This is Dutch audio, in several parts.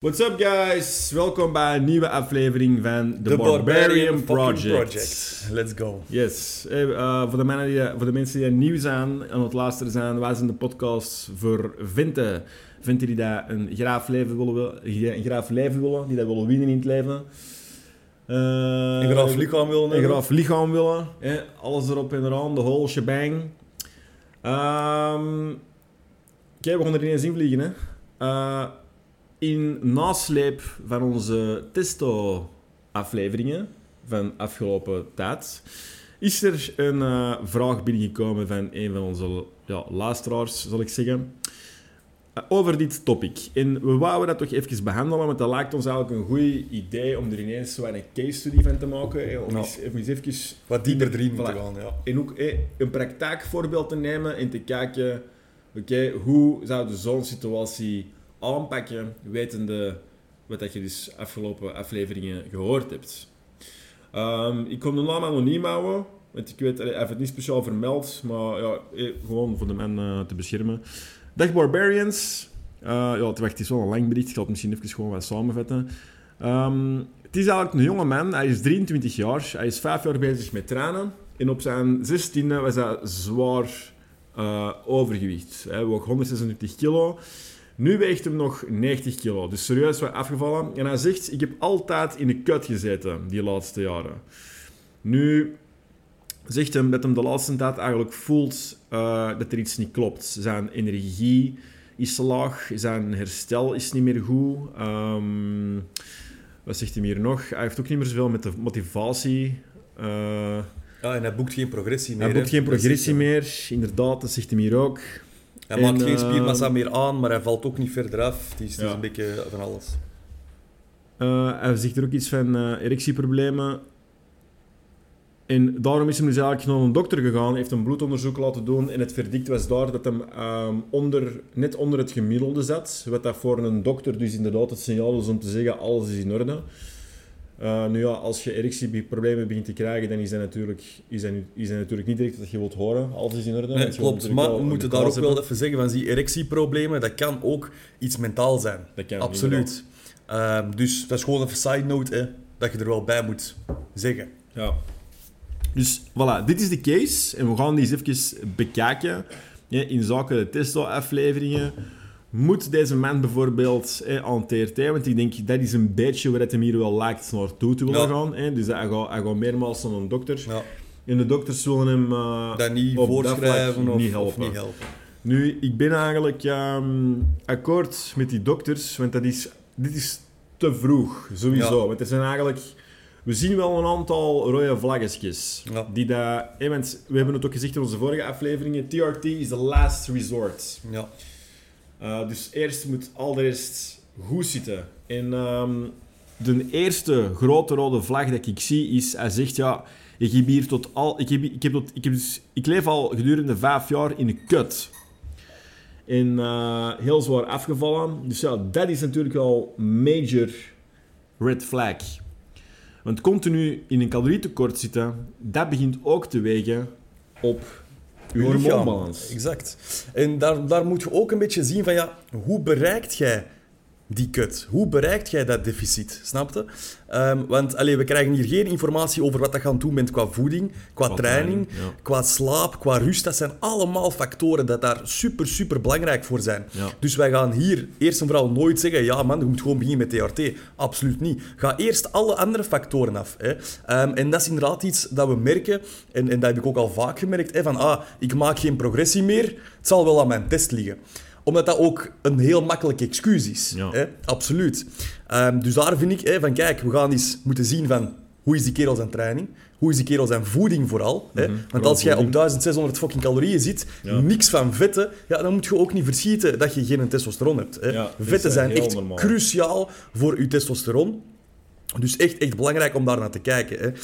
What's up guys, welkom bij een nieuwe aflevering van The Barbarian Project. Let's go. Yes, voor de mensen die nieuw zijn en het luisteren zijn, wij zijn de podcast voor Vinten. Vinten die dat een graaf leven willen, die dat willen winnen in het leven. Een graaf lichaam willen. Alles erop en eraan, de whole shebang. Oké, we gaan er ineens in vliegen, hè. In nasleep van onze testo-afleveringen van afgelopen tijd is er een vraag binnengekomen van een van onze luisteraars, zal ik zeggen, over dit topic. En we wouden dat toch even behandelen, want dat lijkt ons eigenlijk een goed idee om er ineens zo een case study van te maken. Om eens even wat dieper erin te gaan. Ja. En ook een praktijkvoorbeeld te nemen en te kijken, oké, hoe zou zo'n situatie aanpakken, wetende wat je dus afgelopen afleveringen gehoord hebt. Ik kom de naam anoniem houden, want ik weet, hij heeft het niet speciaal vermeld, maar ja, gewoon voor de man te beschermen. Dag Barbarians. Het is wel een lang bericht, ik zal het misschien even gewoon wat samenvatten. Het is eigenlijk een jonge man, hij is 23 jaar, hij is 5 jaar bezig met trainen en op zijn 16e was hij zwaar overgewicht. Hij woog 136 kilo. Nu weegt hem nog 90 kilo, dus serieus wat afgevallen. En hij zegt, ik heb altijd in de kut gezeten, die laatste jaren. Nu zegt hem dat hem de laatste tijd eigenlijk voelt dat er iets niet klopt. Zijn energie is laag, zijn herstel is niet meer goed. Wat zegt hij hier nog? Hij heeft ook niet meer zoveel met de motivatie. En hij boekt geen progressie meer. Inderdaad, dat zegt hij hier ook. Hij maakt geen spiermassa meer aan, maar hij valt ook niet verder af. Het is dus een beetje van alles. Hij zegt er ook iets van erectieproblemen. En daarom is hij dus eigenlijk naar een dokter gegaan, heeft een bloedonderzoek laten doen. En het verdict was daar dat hij net onder het gemiddelde zat. Wat dat voor een dokter dus inderdaad het signaal is om te zeggen, alles is in orde. Als je erectieproblemen begint te krijgen, dan is dat natuurlijk niet direct dat je wilt horen. Alles is in orde. Nee, klopt, maar we moeten daar ook wel even zeggen, van die erectieproblemen, dat kan ook iets mentaal zijn. Dat kan absoluut. Dus dat is gewoon een side note, hè, dat je er wel bij moet zeggen. Ja. Dus voilà, dit is de case. En we gaan die eens even bekijken. Ja, in zaken de testo-afleveringen. Moet deze man bijvoorbeeld aan TRT, want ik denk dat is een beetje waar het hem hier wel lijkt naartoe te willen gaan. Dus hij gaat meermaals naar een dokter. Ja. En de dokters zullen hem dat niet voorschrijven dat niet helpen. Nu, ik ben eigenlijk akkoord met die dokters, want dit is te vroeg, sowieso. Ja. Want er zijn eigenlijk, we zien wel een aantal rode vlaggetjes. Ja. We hebben het ook gezegd in onze vorige afleveringen, TRT is the last resort. Ja. Dus eerst moet al de rest goed zitten. En de eerste grote rode vlag dat ik zie is, hij zegt, ik leef al gedurende 5 jaar in de kut. En heel zwaar afgevallen. Dus ja, dat is natuurlijk al major red flag. Want continu in een calorietekort zitten, dat begint ook te wegen op uw hormoonbalans. Exact. En daar moet je ook een beetje zien van, hoe bereikt jij die kut? Hoe bereikt jij dat deficit? Snap je? Want we krijgen hier geen informatie over wat dat gaan doen bent qua voeding, qua training, qua slaap, qua rust. Dat zijn allemaal factoren dat daar super, super belangrijk voor zijn. Ja. Dus wij gaan hier eerst en vooral nooit zeggen, je moet gewoon beginnen met TRT. Absoluut niet. Ga eerst alle andere factoren af. Hè. En dat is inderdaad iets dat we merken, en dat heb ik ook al vaak gemerkt, hè, van, ik maak geen progressie meer, het zal wel aan mijn test liggen. Omdat dat ook een heel makkelijk excuus is. Ja. Hè? Absoluut. Dus daar vind ik, we gaan eens moeten zien van, hoe is die kerel zijn training? Hoe is die kerel zijn voeding vooral? Hè? Want als jij op 1600 fucking calorieën zit, niks van vetten, dan moet je ook niet verschieten dat je geen testosteron hebt. Hè? Ja, vetten zijn echt normaal. Cruciaal voor je testosteron. Dus echt belangrijk om daar naar te kijken.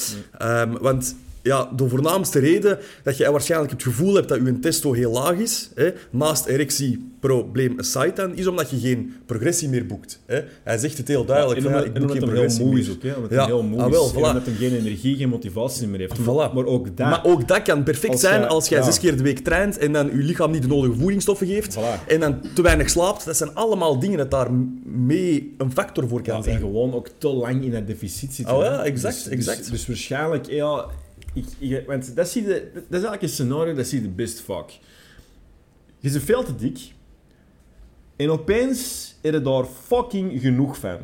Hè? Want ja, de voornaamste reden dat je waarschijnlijk het gevoel hebt dat je testo heel laag is, hè, naast erectieprobleem aside dan, is omdat je geen progressie meer boekt. Hè. Hij zegt het heel duidelijk, ja, ik boek geen progressie meer. Omdat hij heel moe is. En omdat hij geen energie, geen motivatie meer heeft. Voilà. Maar ook dat kan perfect zijn als jij 6 keer de week traint en dan je lichaam niet de nodige voedingsstoffen geeft en dan te weinig slaapt. Dat zijn allemaal dingen dat daar mee een factor voor kan zijn. En gewoon ook te lang in dat deficit zitten. Exact. Dus waarschijnlijk... Ja, want dat is eigenlijk een scenario dat zie je best vaak. Je bent veel te dik. En opeens heb je daar fucking genoeg van.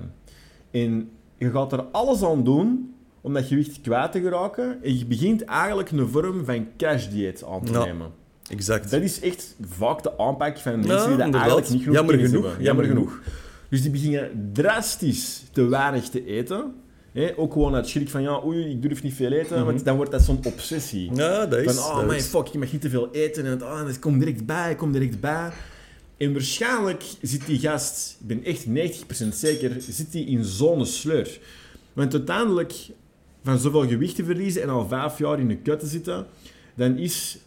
En je gaat er alles aan doen om dat gewicht kwijt te geraken. En je begint eigenlijk een vorm van crash-dieet aan te nemen. Ja. Exact. Dat is echt vaak de aanpak van mensen die dat eigenlijk niet genoeg Jammer genoeg. Dus die beginnen drastisch te weinig te eten. Ook gewoon uit schrik van, ik durf niet veel eten, want dan wordt dat zo'n obsessie. Ja, dat is. Van, fuck, ik mag niet te veel eten. En dat komt direct bij. En waarschijnlijk zit die gast, ik ben echt 90% zeker, zit die in zo'n sleur. Want uiteindelijk, van zoveel gewicht te verliezen en al 5 jaar in de kut te zitten, dan is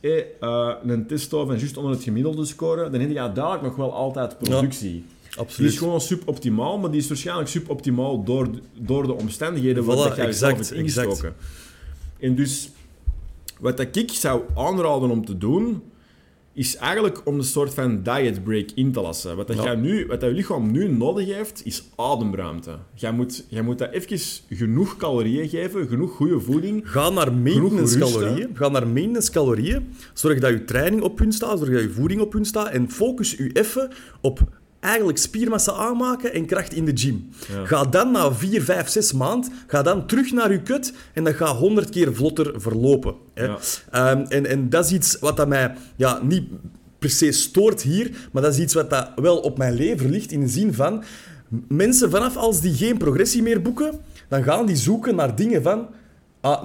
een testo van juist onder het gemiddelde scoren, dan heb je duidelijk nog wel altijd productie. Ja. Absoluut. Die is gewoon suboptimaal, maar die is waarschijnlijk suboptimaal door de omstandigheden waar je jezelf hebt ingestoken. En dus, wat ik zou aanraden om te doen, is eigenlijk om een soort van diet break in te lassen. Wat je lichaam nu nodig heeft, is ademruimte. Jij moet dat even genoeg calorieën geven, genoeg goede voeding. Ga naar maintenance calorieën. Zorg dat je training op punt staat, zorg dat je voeding op punt staat en focus je even op... eigenlijk spiermassa aanmaken en kracht in de gym. Ja. Ga dan na 4, 5, 6 maanden, ga dan terug naar je kut en dat gaat 100 keer vlotter verlopen. Hè. Ja. En dat is iets wat dat mij niet per se stoort hier, maar dat is iets wat dat wel op mijn lever ligt in de zin van... mensen vanaf als die geen progressie meer boeken, dan gaan die zoeken naar dingen van...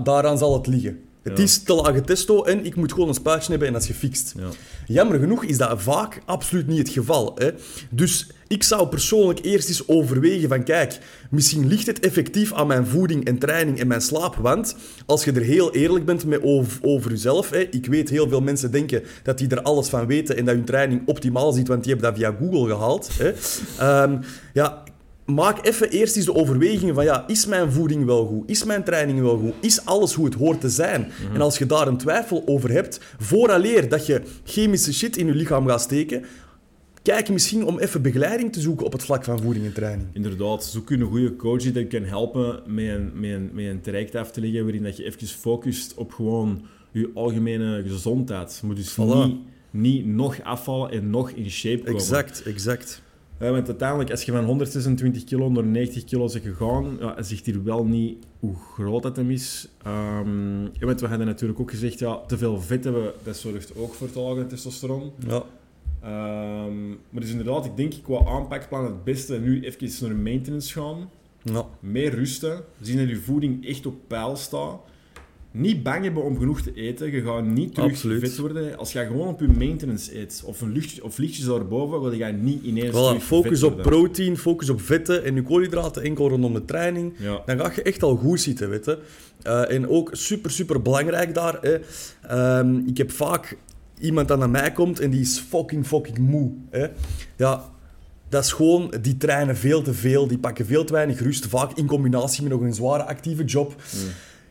daaraan zal het liggen. Het is te lage testo en ik moet gewoon een spuitje hebben en dat is gefixt. Ja. Jammer genoeg is dat vaak absoluut niet het geval. Hè? Dus ik zou persoonlijk eerst eens overwegen van kijk, misschien ligt het effectief aan mijn voeding en training en mijn slaap. Want als je er heel eerlijk bent mee over jezelf, hè, ik weet heel veel mensen denken dat die er alles van weten en dat hun training optimaal zit, want die hebben dat via Google gehaald. Hè? Maak even eerst eens de overwegingen van, is mijn voeding wel goed? Is mijn training wel goed? Is alles hoe het hoort te zijn? Mm-hmm. En als je daar een twijfel over hebt, vooraleer dat je chemische shit in je lichaam gaat steken, kijk misschien om even begeleiding te zoeken op het vlak van voeding en training. Inderdaad, zoek een goede coach die je kan helpen met een traject af te leggen waarin dat je even focust op gewoon je algemene gezondheid. Je moet dus niet nog afvallen en nog in shape komen. Exact. Want uiteindelijk, als je van 126 kilo naar 90 kilo bent gegaan, zegt hier wel niet hoe groot dat hem is. Want we hadden natuurlijk ook gezegd, te veel vet hebben, dat zorgt ook voor te lage testosteron. Ja. Maar dus inderdaad, ik denk qua aanpakplan het beste nu even naar maintenance gaan. Ja. Meer rusten, zien dat je voeding echt op peil staat. Niet bang hebben om genoeg te eten. Je gaat niet terug vet worden. Als je gewoon op je maintenance eet, of lichtjes daarboven, dan ga je niet ineens terug focus op protein, focus op vetten en je koolhydraten enkel rondom de training. Ja. Dan ga je echt al goed zitten, weet je. En ook super, super belangrijk daar. Hè. Ik heb vaak iemand dat naar mij komt en die is fucking moe. Hè. Ja... dat is gewoon, die trainen veel te veel, die pakken veel te weinig rust, vaak in combinatie met nog een zware actieve job. Mm.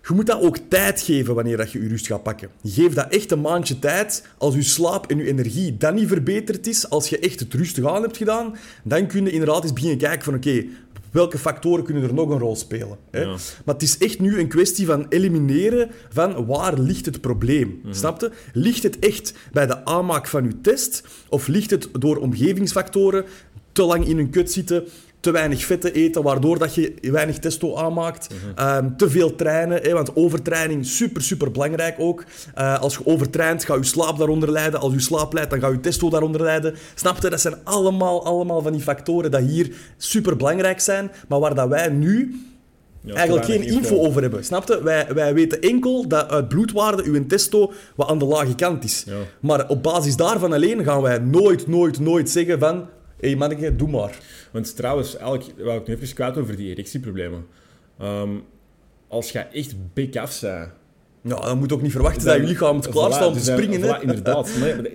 Je moet dat ook tijd geven wanneer dat je je rust gaat pakken. Geef dat echt een maandje tijd. Als je slaap en je energie dan niet verbeterd is, als je echt het rustig aan hebt gedaan, dan kun je inderdaad eens beginnen kijken van oké, welke factoren kunnen er nog een rol spelen. Hè? Ja. Maar het is echt nu een kwestie van elimineren van waar ligt het probleem. Mm-hmm. Snap je? Ligt het echt bij de aanmaak van je test of ligt het door omgevingsfactoren, te lang in een kut zitten, te weinig vetten eten, waardoor dat je weinig testo aanmaakt. Mm-hmm. Te veel trainen, want overtraining is super belangrijk ook. Als je overtraint, gaat je slaap daaronder lijden. Als je slaap leidt, dan gaat je testo daaronder lijden. Snap je? Dat zijn allemaal van die factoren die hier super belangrijk zijn, maar waar dat wij nu eigenlijk geen info over hebben. Snap je? Wij weten enkel dat uit bloedwaarde uw testo wat aan de lage kant is. Ja. Maar op basis daarvan alleen gaan wij nooit zeggen van... hé manneke, doe maar. Want trouwens, wou ik nu even kwijt over die erectieproblemen. Als jij echt bek af bent Ja, dan moet je ook niet verwachten dat je lichaam het klaar staat om te springen. Voilà, inderdaad. Maar dat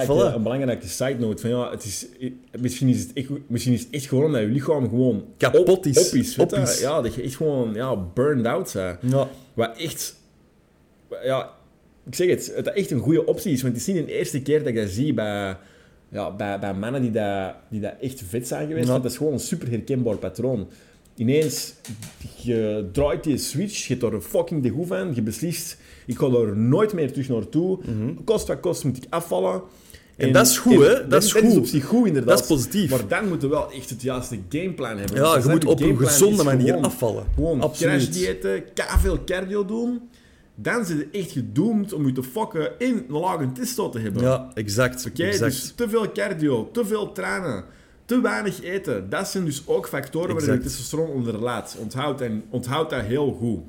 is wel een belangrijke side note. Van, ja, het is, misschien is het echt gewoon dat je lichaam gewoon kapot is. Ja, dat je echt gewoon burned out bent. Ja. Wat echt... Ja, ik zeg het, dat echt een goede optie is. Want het is niet de eerste keer dat ik dat zie bij mannen die dat echt vet zijn geweest. Ja. Want dat is gewoon een super herkenbaar patroon. Ineens, je draait die switch, je hebt er fucking de hoef aan, je beslist, ik ga er nooit meer terug naartoe, kost wat kost moet ik afvallen. En dat is goed, hè? Dat is op zich goed, inderdaad. Dat is positief. Maar dan moeten we wel echt het juiste gameplan hebben. Ja, dus je moet op een gezonde manier afvallen. Gewoon crashdiëten, veel cardio doen, dan zit je echt gedoemd om je te fokken en een lage testo te hebben. Ja, exact. Oké, dus te veel cardio, te veel trainen. Te weinig eten, dat zijn dus ook factoren waar je testosteron onder laat. Onthoud dat heel goed.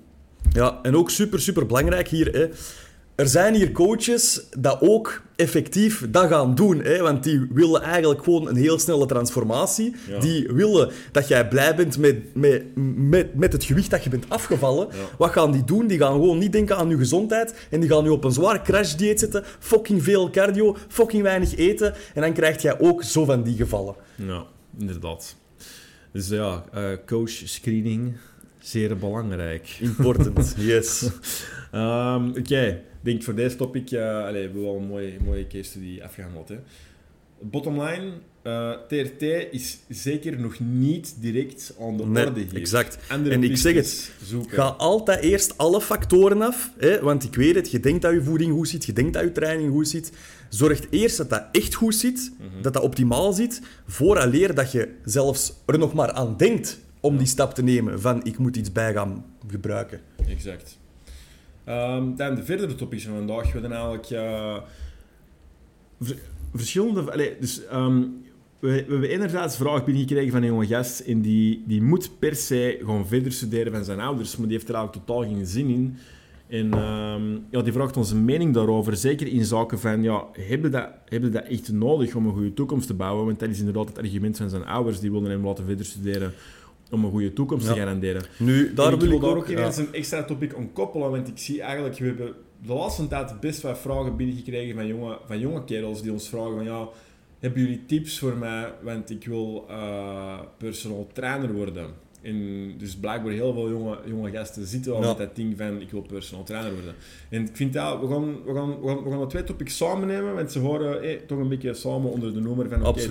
Ja, en ook super, super belangrijk hier. Hè. Er zijn hier coaches dat ook effectief dat gaan doen. Hè, want die willen eigenlijk gewoon een heel snelle transformatie. Ja. Die willen dat jij blij bent met het gewicht dat je bent afgevallen. Ja. Wat gaan die doen? Die gaan gewoon niet denken aan je gezondheid. En die gaan je op een zwaar crashdieet zetten. Fucking veel cardio, fucking weinig eten. En dan krijg jij ook zo van die gevallen. Ja, inderdaad. Dus ja, coach screening, zeer belangrijk. Important, yes. Oké. Ik denk voor deze topic, we hebben wel een mooie case study afgehandeld. Hè. Bottom line, TRT is zeker nog niet direct aan de orde hier. Exact. En ik zeg het, ga altijd eerst alle factoren af. Hè, want ik weet het, je denkt dat je voeding goed zit, je denkt dat je training goed zit. Zorg eerst dat dat echt goed zit, dat dat optimaal zit, vooraleer dat je zelfs er nog maar aan denkt om die stap te nemen van ik moet iets bij gaan gebruiken. Exact. Dan de verdere topics van vandaag. We hebben eigenlijk verschillende... we hebben enerzijds vragen binnengekregen van een jonge gast en die moet per se gewoon verder studeren van zijn ouders, maar die heeft er eigenlijk totaal geen zin in. En die vraagt onze mening daarover, zeker in zaken van, hebben dat echt nodig om een goede toekomst te bouwen? Want dat is inderdaad het argument van zijn ouders, die wilden hem laten verder studeren om een goede toekomst te garanderen. Nu, daar wil ik ook ineens een extra topic om koppelen, want ik zie eigenlijk, we hebben de laatste tijd best wat vragen binnengekregen van jonge kerels die ons vragen van, hebben jullie tips voor mij, want ik wil personal trainer worden. En dus blijkbaar heel veel jonge gasten zitten al met dat ding van, ik wil personal trainer worden. En ik vind dat, we gaan de twee topics samen nemen, want ze horen toch een beetje samen onder de noemer van, toekomst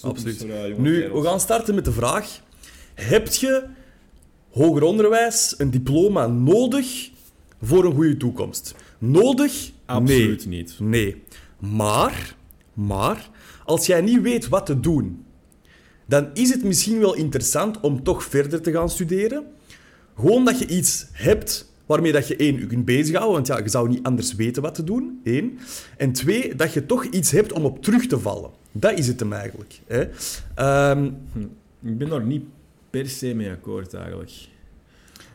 voor jonge kerels. We gaan starten met de vraag: heb je hoger onderwijs, een diploma nodig voor een goede toekomst? Nodig? Absoluut niet. Nee. Maar, als jij niet weet wat te doen, dan is het misschien wel interessant om toch verder te gaan studeren. Gewoon dat je iets hebt waarmee dat je je kunt bezighouden, want je zou niet anders weten wat te doen. 1. En 2, dat je toch iets hebt om op terug te vallen. Dat is het hem eigenlijk. Hè. Ik ben daar niet per se mee akkoord, eigenlijk.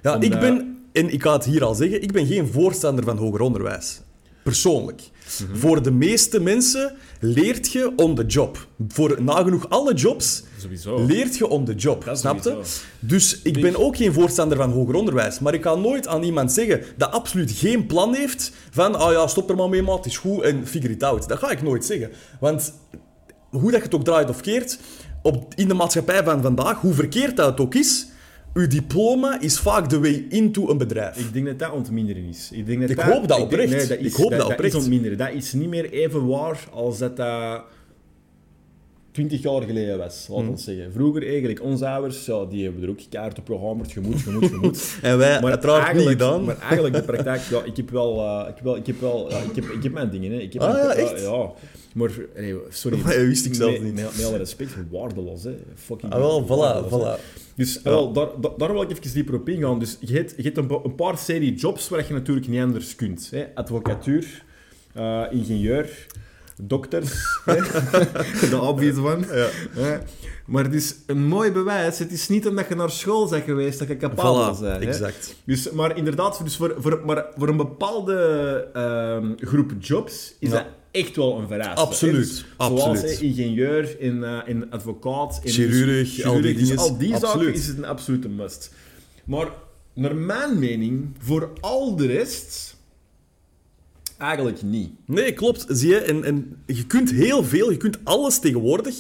Ja, omdat... ik ga het hier al zeggen, ik ben geen voorstander van hoger onderwijs. Persoonlijk. Mm-hmm. Voor de meeste mensen leert je on the job. Voor nagenoeg alle jobs leert je on the job. Snap je? Dus ik ben ook geen voorstander van hoger onderwijs. Maar ik kan nooit aan iemand zeggen dat absoluut geen plan heeft van stop er maar mee, maat, het is goed en figure it out. Dat ga ik nooit zeggen. Want hoe dat je het ook draait of keert... In de maatschappij van vandaag, hoe verkeerd dat ook is, uw diploma is vaak de way into een bedrijf. Ik denk dat dat ontminderen is. Ik hoop dat oprecht. Dat is ontminderen. Dat is niet meer even waar als dat 20 jaar geleden was, laat ons zeggen. Vroeger eigenlijk, onze ouders, die hebben er ook kaart op gehamerd, je moet. En wij, maar uiteraard niet gedaan. Maar eigenlijk de praktijk, ik heb mijn dingen. Hè. Echt? Ja. Maar, sorry. Dat wist ik zelf niet. Met alle respect, waardeloos, hè. Fucking voilà. Dus daar wil ik even dieper op ingaan. Dus je hebt een paar serie jobs waar je natuurlijk niet anders kunt. Hè. Advocatuur, ingenieur... dokters, de obvious one. Ja. Maar het is een mooi bewijs. Het is niet omdat je naar school bent geweest dat je kapabel bent. Exact. Dus, maar inderdaad, dus voor een bepaalde groep jobs is dat echt wel een vereiste. Absoluut. Zoals ingenieur, in advocaat, in chirurg, al die zaken is het een absolute must. Maar naar mijn mening, voor al de rest... Eigenlijk niet. Nee, klopt. Zie je, en je kunt heel veel, je kunt alles tegenwoordig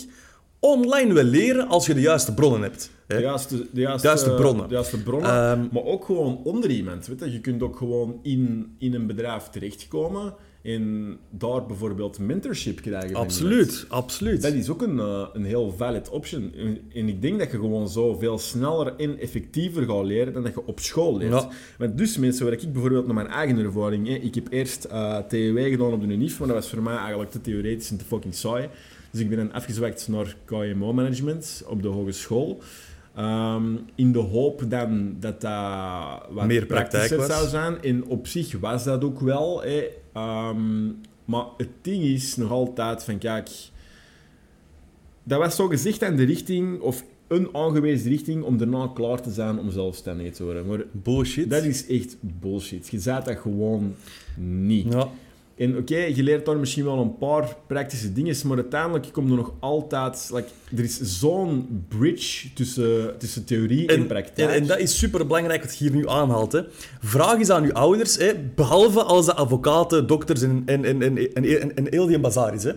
online wel leren als je de juiste bronnen hebt. Hè? De juiste bronnen. De juiste bronnen, maar ook gewoon onder iemand. Weet je? Je kunt ook gewoon in een bedrijf terechtkomen en daar bijvoorbeeld mentorship krijgen. Absoluut, absoluut. Dat is ook een heel valid option. En ik denk dat je gewoon zo veel sneller en effectiever gaat leren dan dat je op school leert. Ja. Want dus mensen, waar ik bijvoorbeeld naar mijn eigen ervaring... Hè, ik heb eerst TEW gedaan op de UNIF, maar dat was voor mij eigenlijk te theoretisch en te fucking saai. Dus ik ben dan afgezwakt naar KMO-management op de hogeschool. In de hoop dan dat dat wat meer praktischer zou zijn. En op zich was dat ook wel... Hè, maar het ding is nog altijd van kijk, dat was zo gezegd aan de richting of een aangewezen richting om daarna klaar te zijn om zelfstandig te worden. Maar bullshit. Dat is echt bullshit. Je zei dat gewoon niet. Ja. En oké, je leert daar misschien wel een paar praktische dingen, maar uiteindelijk komt er nog altijd... er is zo'n bridge tussen theorie en praktijk. En dat is superbelangrijk wat je hier nu aanhaalt. Hè. Vraag eens aan je ouders, hè, behalve als de advocaten, dokters en heel die bazaar is. Hè.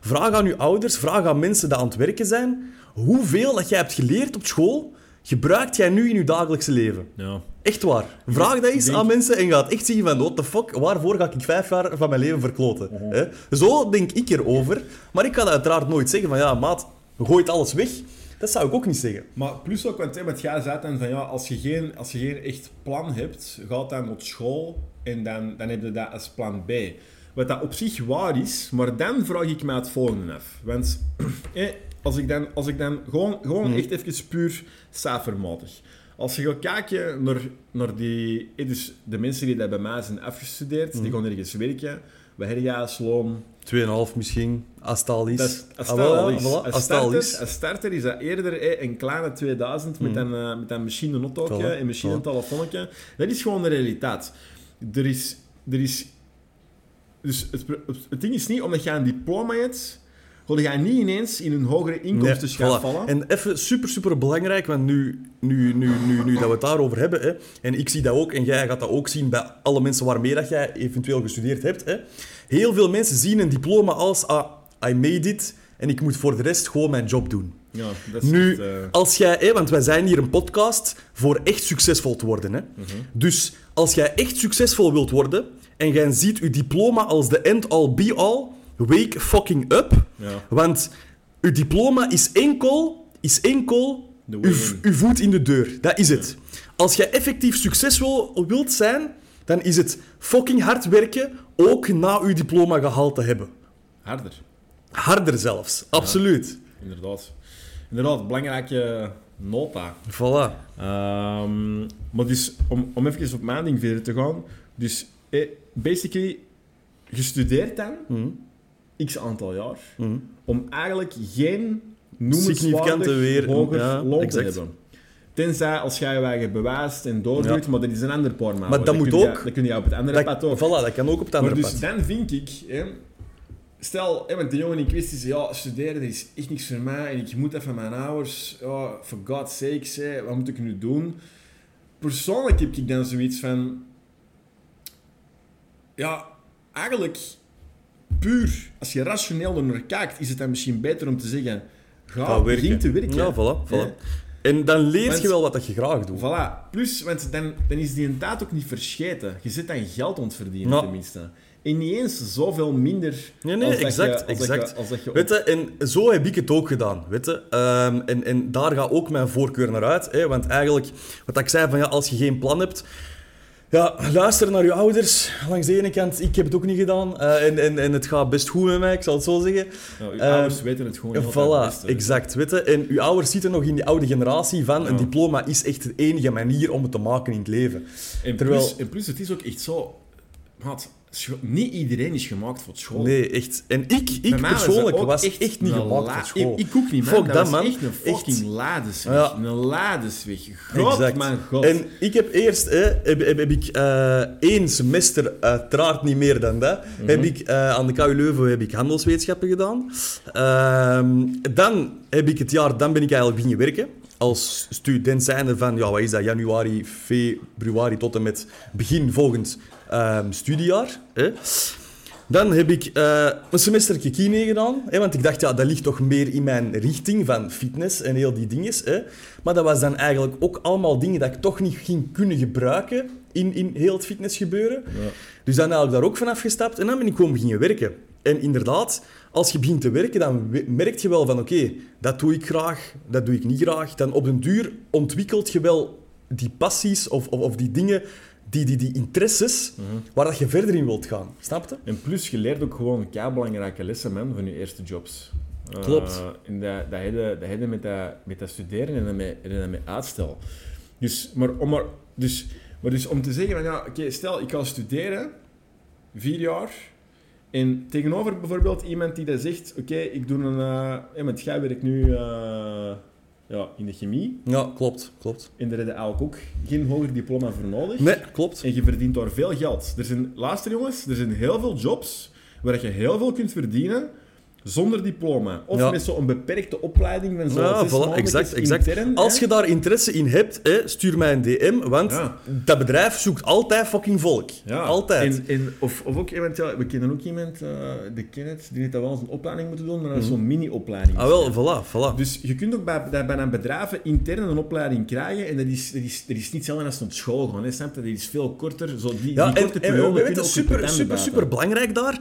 Vraag aan je ouders, vraag aan mensen die aan het werken zijn. Hoeveel dat jij hebt geleerd op school, gebruikt jij nu in je dagelijkse leven? Ja. Echt waar. Vraag dat eens aan mensen en gaat echt zien van what the fuck, waarvoor ga ik 5 jaar van mijn leven verkloten? Uh-huh. Hè? Zo denk ik erover. Maar ik kan uiteraard nooit zeggen van ja, maat, gooi alles weg. Dat zou ik ook niet zeggen. Maar plus ook, want wat jij zei dan van ja, als je geen echt plan hebt, gaat dan op school en dan heb je dat als plan B. Wat dat op zich waar is, maar dan vraag ik mij het volgende af. Want... Als ik dan gewoon echt even puur cijfermatig. Als je gaat kijken naar die... Dus de mensen die daar bij mij zijn afgestudeerd, die gaan ergens werken. Wat heb jij als loon? 2,5 misschien. Als starter is dat eerder een kleine 2000 met dan misschien een autootje en misschien een telefoonnetje. Dat is gewoon de realiteit. Er is dus het ding is niet omdat je een diploma hebt... Wil jij niet ineens in een hogere inkomsten gaan vallen? En even super belangrijk, want nu dat we het daarover hebben, hè, en ik zie dat ook, en jij gaat dat ook zien bij alle mensen waarmee dat jij eventueel gestudeerd hebt. Hè. Heel veel mensen zien een diploma als, I made it, en ik moet voor de rest gewoon mijn job doen. Ja, dat is nu, als jij, hè, want wij zijn hier een podcast voor echt succesvol te worden. Hè. Uh-huh. Dus als jij echt succesvol wilt worden, en jij ziet je diploma als de end-all, be-all, wake fucking up. Ja. Want uw diploma is enkel uw voet in de deur. Dat is het. Ja. Als jij effectief succesvol wilt zijn, dan is het fucking hard werken, ook na uw diploma gehaald te hebben. Harder zelfs, absoluut. Ja, inderdaad, belangrijke nota. Voilà. Maar dus, om even op mijn ding verder te gaan. Dus, basically, gestudeerd dan... X aantal jaar, om eigenlijk geen noemenswaardig hoger loon te hebben. Tenzij als jij je eigen bewijst en doordoet, maar dat is een ander paar. Maar dat moet ook. Dat kun je op het andere pad ook. Voilà, dat kan ook op het andere pad. Dus dan vind ik, stel, met de jongen in kwestie zei, ja, studeren dat is echt niks voor mij en ik moet dat van mijn ouders, for God's sakes, wat moet ik nu doen? Persoonlijk heb ik dan zoiets van, ja, eigenlijk... Puur, als je rationeel er naar kijkt, is het dan misschien beter om te zeggen... Ga begin te werken. Ja, voilà. Ja. En dan leer je wel wat je graag doet. Voilà. Plus, want dan is die inderdaad ook niet verscheten. Je zit dan geld ontverdienen, tenminste. En niet eens zoveel minder... Nee, exact. Weet je, en zo heb ik het ook gedaan. Weet je. En daar gaat ook mijn voorkeur naar uit. Hè? Want eigenlijk, wat ik zei, van, ja, als je geen plan hebt... Ja, luister naar je ouders. Langs de ene kant, ik heb het ook niet gedaan. En het gaat best goed met mij, ik zal het zo zeggen. Nou, uw ouders weten het gewoon niet. Voilà, best, exact. Weten. En uw ouders zitten nog in die oude generatie van... Ja. Een diploma is echt de enige manier om het te maken in het leven. En plus het is ook echt zo... Maat, niet iedereen is gemaakt voor school. Nee, echt. En ik persoonlijk was echt niet gemaakt voor school. Ik ook niet, man. Fuck dat was echt een fucking ladesweg. Ja. Een ladesweg. God, man, god. En ik heb eerst... Heb ik 1 semester, uiteraard niet meer dan dat, heb ik aan de KU Leuven handelswetenschappen gedaan. Dan ben ik eigenlijk beginnen werken. als student zijnde van, ja, wat is dat, januari, februari tot en met begin volgend studiejaar. Hè? Dan heb ik een semestertje kine gedaan, hè, want ik dacht, ja, dat ligt toch meer in mijn richting van fitness en heel die dinges. Hè. Maar dat was dan eigenlijk ook allemaal dingen dat ik toch niet ging kunnen gebruiken in heel het fitnessgebeuren. Ja. Dus dan heb ik daar ook van afgestapt en dan ben ik gewoon beginnen werken. En inderdaad, als je begint te werken, dan merk je wel van oké, dat doe ik graag, dat doe ik niet graag. Dan op den duur ontwikkelt je wel die passies of die dingen... Die interesses waar dat je verder in wilt gaan. Snap je? En plus, je leert ook gewoon keibelangrijke lessen, man, van je eerste jobs. Klopt. En dat heb je met dat studeren en dat met uitstel. Dus om te zeggen, van, ja, oké, stel, ik ga studeren, 4 jaar, en tegenover bijvoorbeeld iemand die dat zegt, oké, ik doe met jij werk nu... ja, in de chemie. Ja, klopt. En daar heb je eigenlijk ook geen hoger diploma voor nodig. Nee, klopt. En je verdient daar veel geld. Er zijn heel veel jobs waar je heel veel kunt verdienen zonder diploma. Of met zo'n beperkte opleiding van zo'n 6 maanden. Exact. Intern, als je daar interesse in hebt, stuur mij een DM, want dat bedrijf zoekt altijd fucking volk. Ja. Altijd. Of ook iemand, ja, we kennen ook iemand, de Kenneth, die net al wel eens een opleiding moeten doen, maar dat is zo'n mini-opleiding. Ah wel, voilà. Dus je kunt ook bij bedrijven intern een opleiding krijgen en dat is niet zelden als het op school gaan. Hè, snap je? Dat is veel korter. Zo die korte periode kunnen ook super belangrijk daar.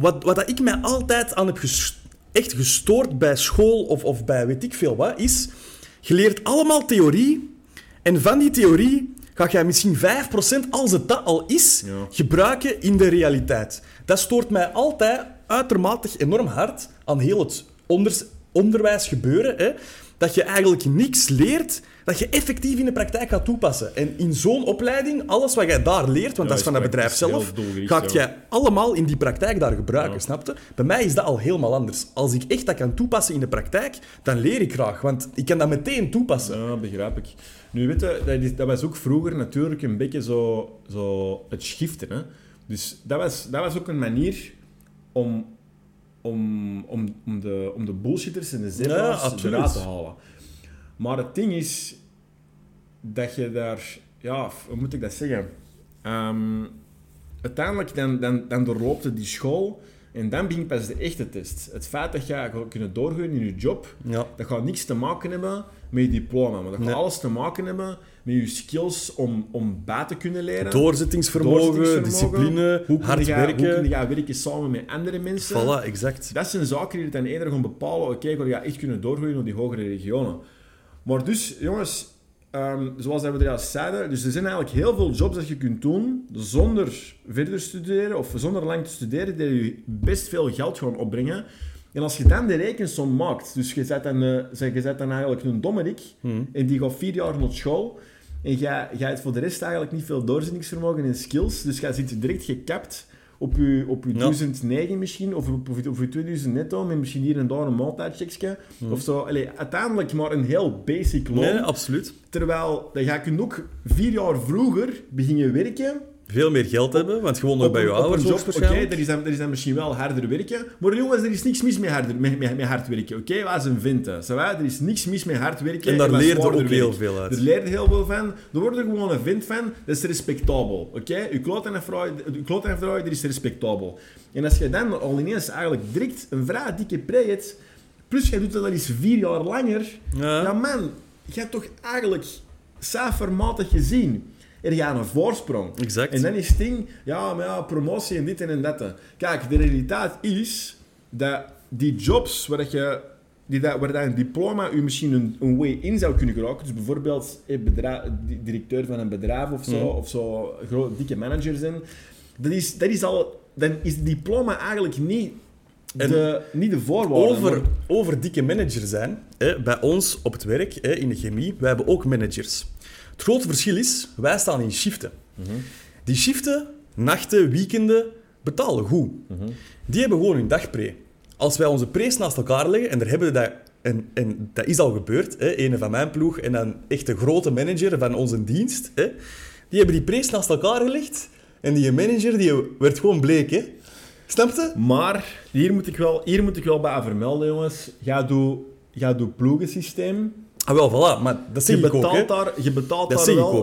Wat ik mij altijd aan heb gestoord bij school of bij weet ik veel wat, is... Je leert allemaal theorie. En van die theorie ga jij misschien 5%, als het dat al is, gebruiken in de realiteit. Dat stoort mij altijd uitermate enorm hard aan heel het onderwijs gebeuren. Hè? Dat je eigenlijk niks leert dat je effectief in de praktijk gaat toepassen. En in zo'n opleiding, alles wat jij daar leert, want dat is van het bedrijf zelf, gaat jij allemaal in die praktijk daar gebruiken, snap je? Bij mij is dat al helemaal anders. Als ik echt dat kan toepassen in de praktijk, dan leer ik graag, want ik kan dat meteen toepassen. Ja, begrijp ik. Nu, weet je, dat was ook vroeger natuurlijk een beetje zo het schiften, hè. Dus dat was ook een manier om de bullshitters en de zebra's eruit te halen. Maar het ding is dat je daar... Ja, hoe moet ik dat zeggen? Uiteindelijk dan doorloopt het die school en dan begint pas de echte test. Het feit dat je gaat kunnen doorgaan in je job, dat gaat niks te maken hebben met je diploma. Maar dat gaat alles te maken hebben met je skills om bij te kunnen leren. Doorzettingsvermogen, discipline, hard werken. Hoe kun je werken samen met andere mensen? Voilà, exact. Dat zijn zaken die dan eerder gaan bepalen. Oké, ga je echt kunnen doorgaan naar die hogere regionen. Maar dus, jongens, zoals we er al zeiden, dus er zijn eigenlijk heel veel jobs dat je kunt doen zonder verder studeren of zonder lang te studeren, die je best veel geld gaan opbrengen. En als je dan de rekensom maakt, dus je zet dan eigenlijk een dommerik en die gaat 4 jaar naar school en jij hebt voor de rest eigenlijk niet veel doorzettingsvermogen en skills, dus jij zit direct gekapt op je 2009 misschien, of op je 2000 netto, met misschien hier en daar een maaltijdcheckje, of zo. Allee, uiteindelijk maar een heel basic loon. Nee, absoluut. Terwijl, je kunt ook 4 jaar vroeger beginnen werken. Veel meer geld hebben, want gewoon nog bij je ouders. Oké, dat is dan misschien wel harder werken. Maar jongens, er is niks mis met hard werken. Oké, waar ze vinten. Er is niks mis met hard werken. En daar leer je ook heel veel uit. Daar leer je heel veel van. Er wordt er gewoon een vind van. Dat is respectabel. Oké, je kloot en vrouw, dat is respectabel. En als je dan al ineens eigenlijk direct een vrij dikke prij hebt, plus je doet dat al eens 4 jaar langer, dan man, je hebt toch eigenlijk cijfermatig gezien. Er gaat een voorsprong. Exact. En dan is het ding, promotie en dit en dat. Kijk, de realiteit is dat die jobs waar een diploma u misschien een way in zou kunnen geraken, dus bijvoorbeeld directeur van een bedrijf of zo groot, dikke manager zijn, dan is het diploma eigenlijk niet de voorwaarden. Over dikke manager zijn, bij ons op het werk, in de chemie, wij hebben ook managers. Het grote verschil is, wij staan in shiften. Mm-hmm. Die shiften, nachten, weekenden, betalen goed. Mm-hmm. Die hebben gewoon hun dagpre. Als wij onze pre's naast elkaar leggen, en daar hebben we dat... En dat is al gebeurd, een van mijn ploeg en dan echt de grote manager van onze dienst, die hebben die pre's naast elkaar gelegd, en die manager die werd gewoon bleek, hè. Snap je? Maar, hier moet ik wel bij vermelden, jongens. Jij doet ploegensysteem. Ah, wel, voilà, maar dat zie je ook, hè?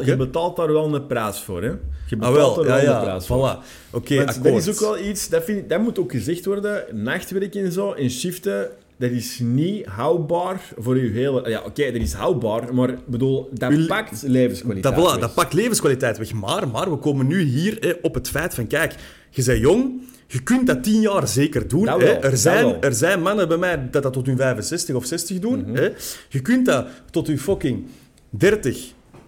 Je betaalt daar wel een prijs voor, hè? Je betaalt een prijs voor. Voilà. Oké, akkoord. Dat is ook wel iets, dat moet ook gezegd worden, nachtwerk en zo, en shiften, dat is niet houdbaar voor je hele... Ja, oké, dat is houdbaar, maar bedoel, dat pakt levenskwaliteit weg. Dat pakt levenskwaliteit weg, maar we komen nu hier op het feit van, kijk, je bent jong... Je kunt dat 10 jaar zeker doen. Wel, hè. Er zijn mannen bij mij dat dat tot hun 65 of 60 doen. Mm-hmm. Hè. Je kunt dat tot hun fucking 30,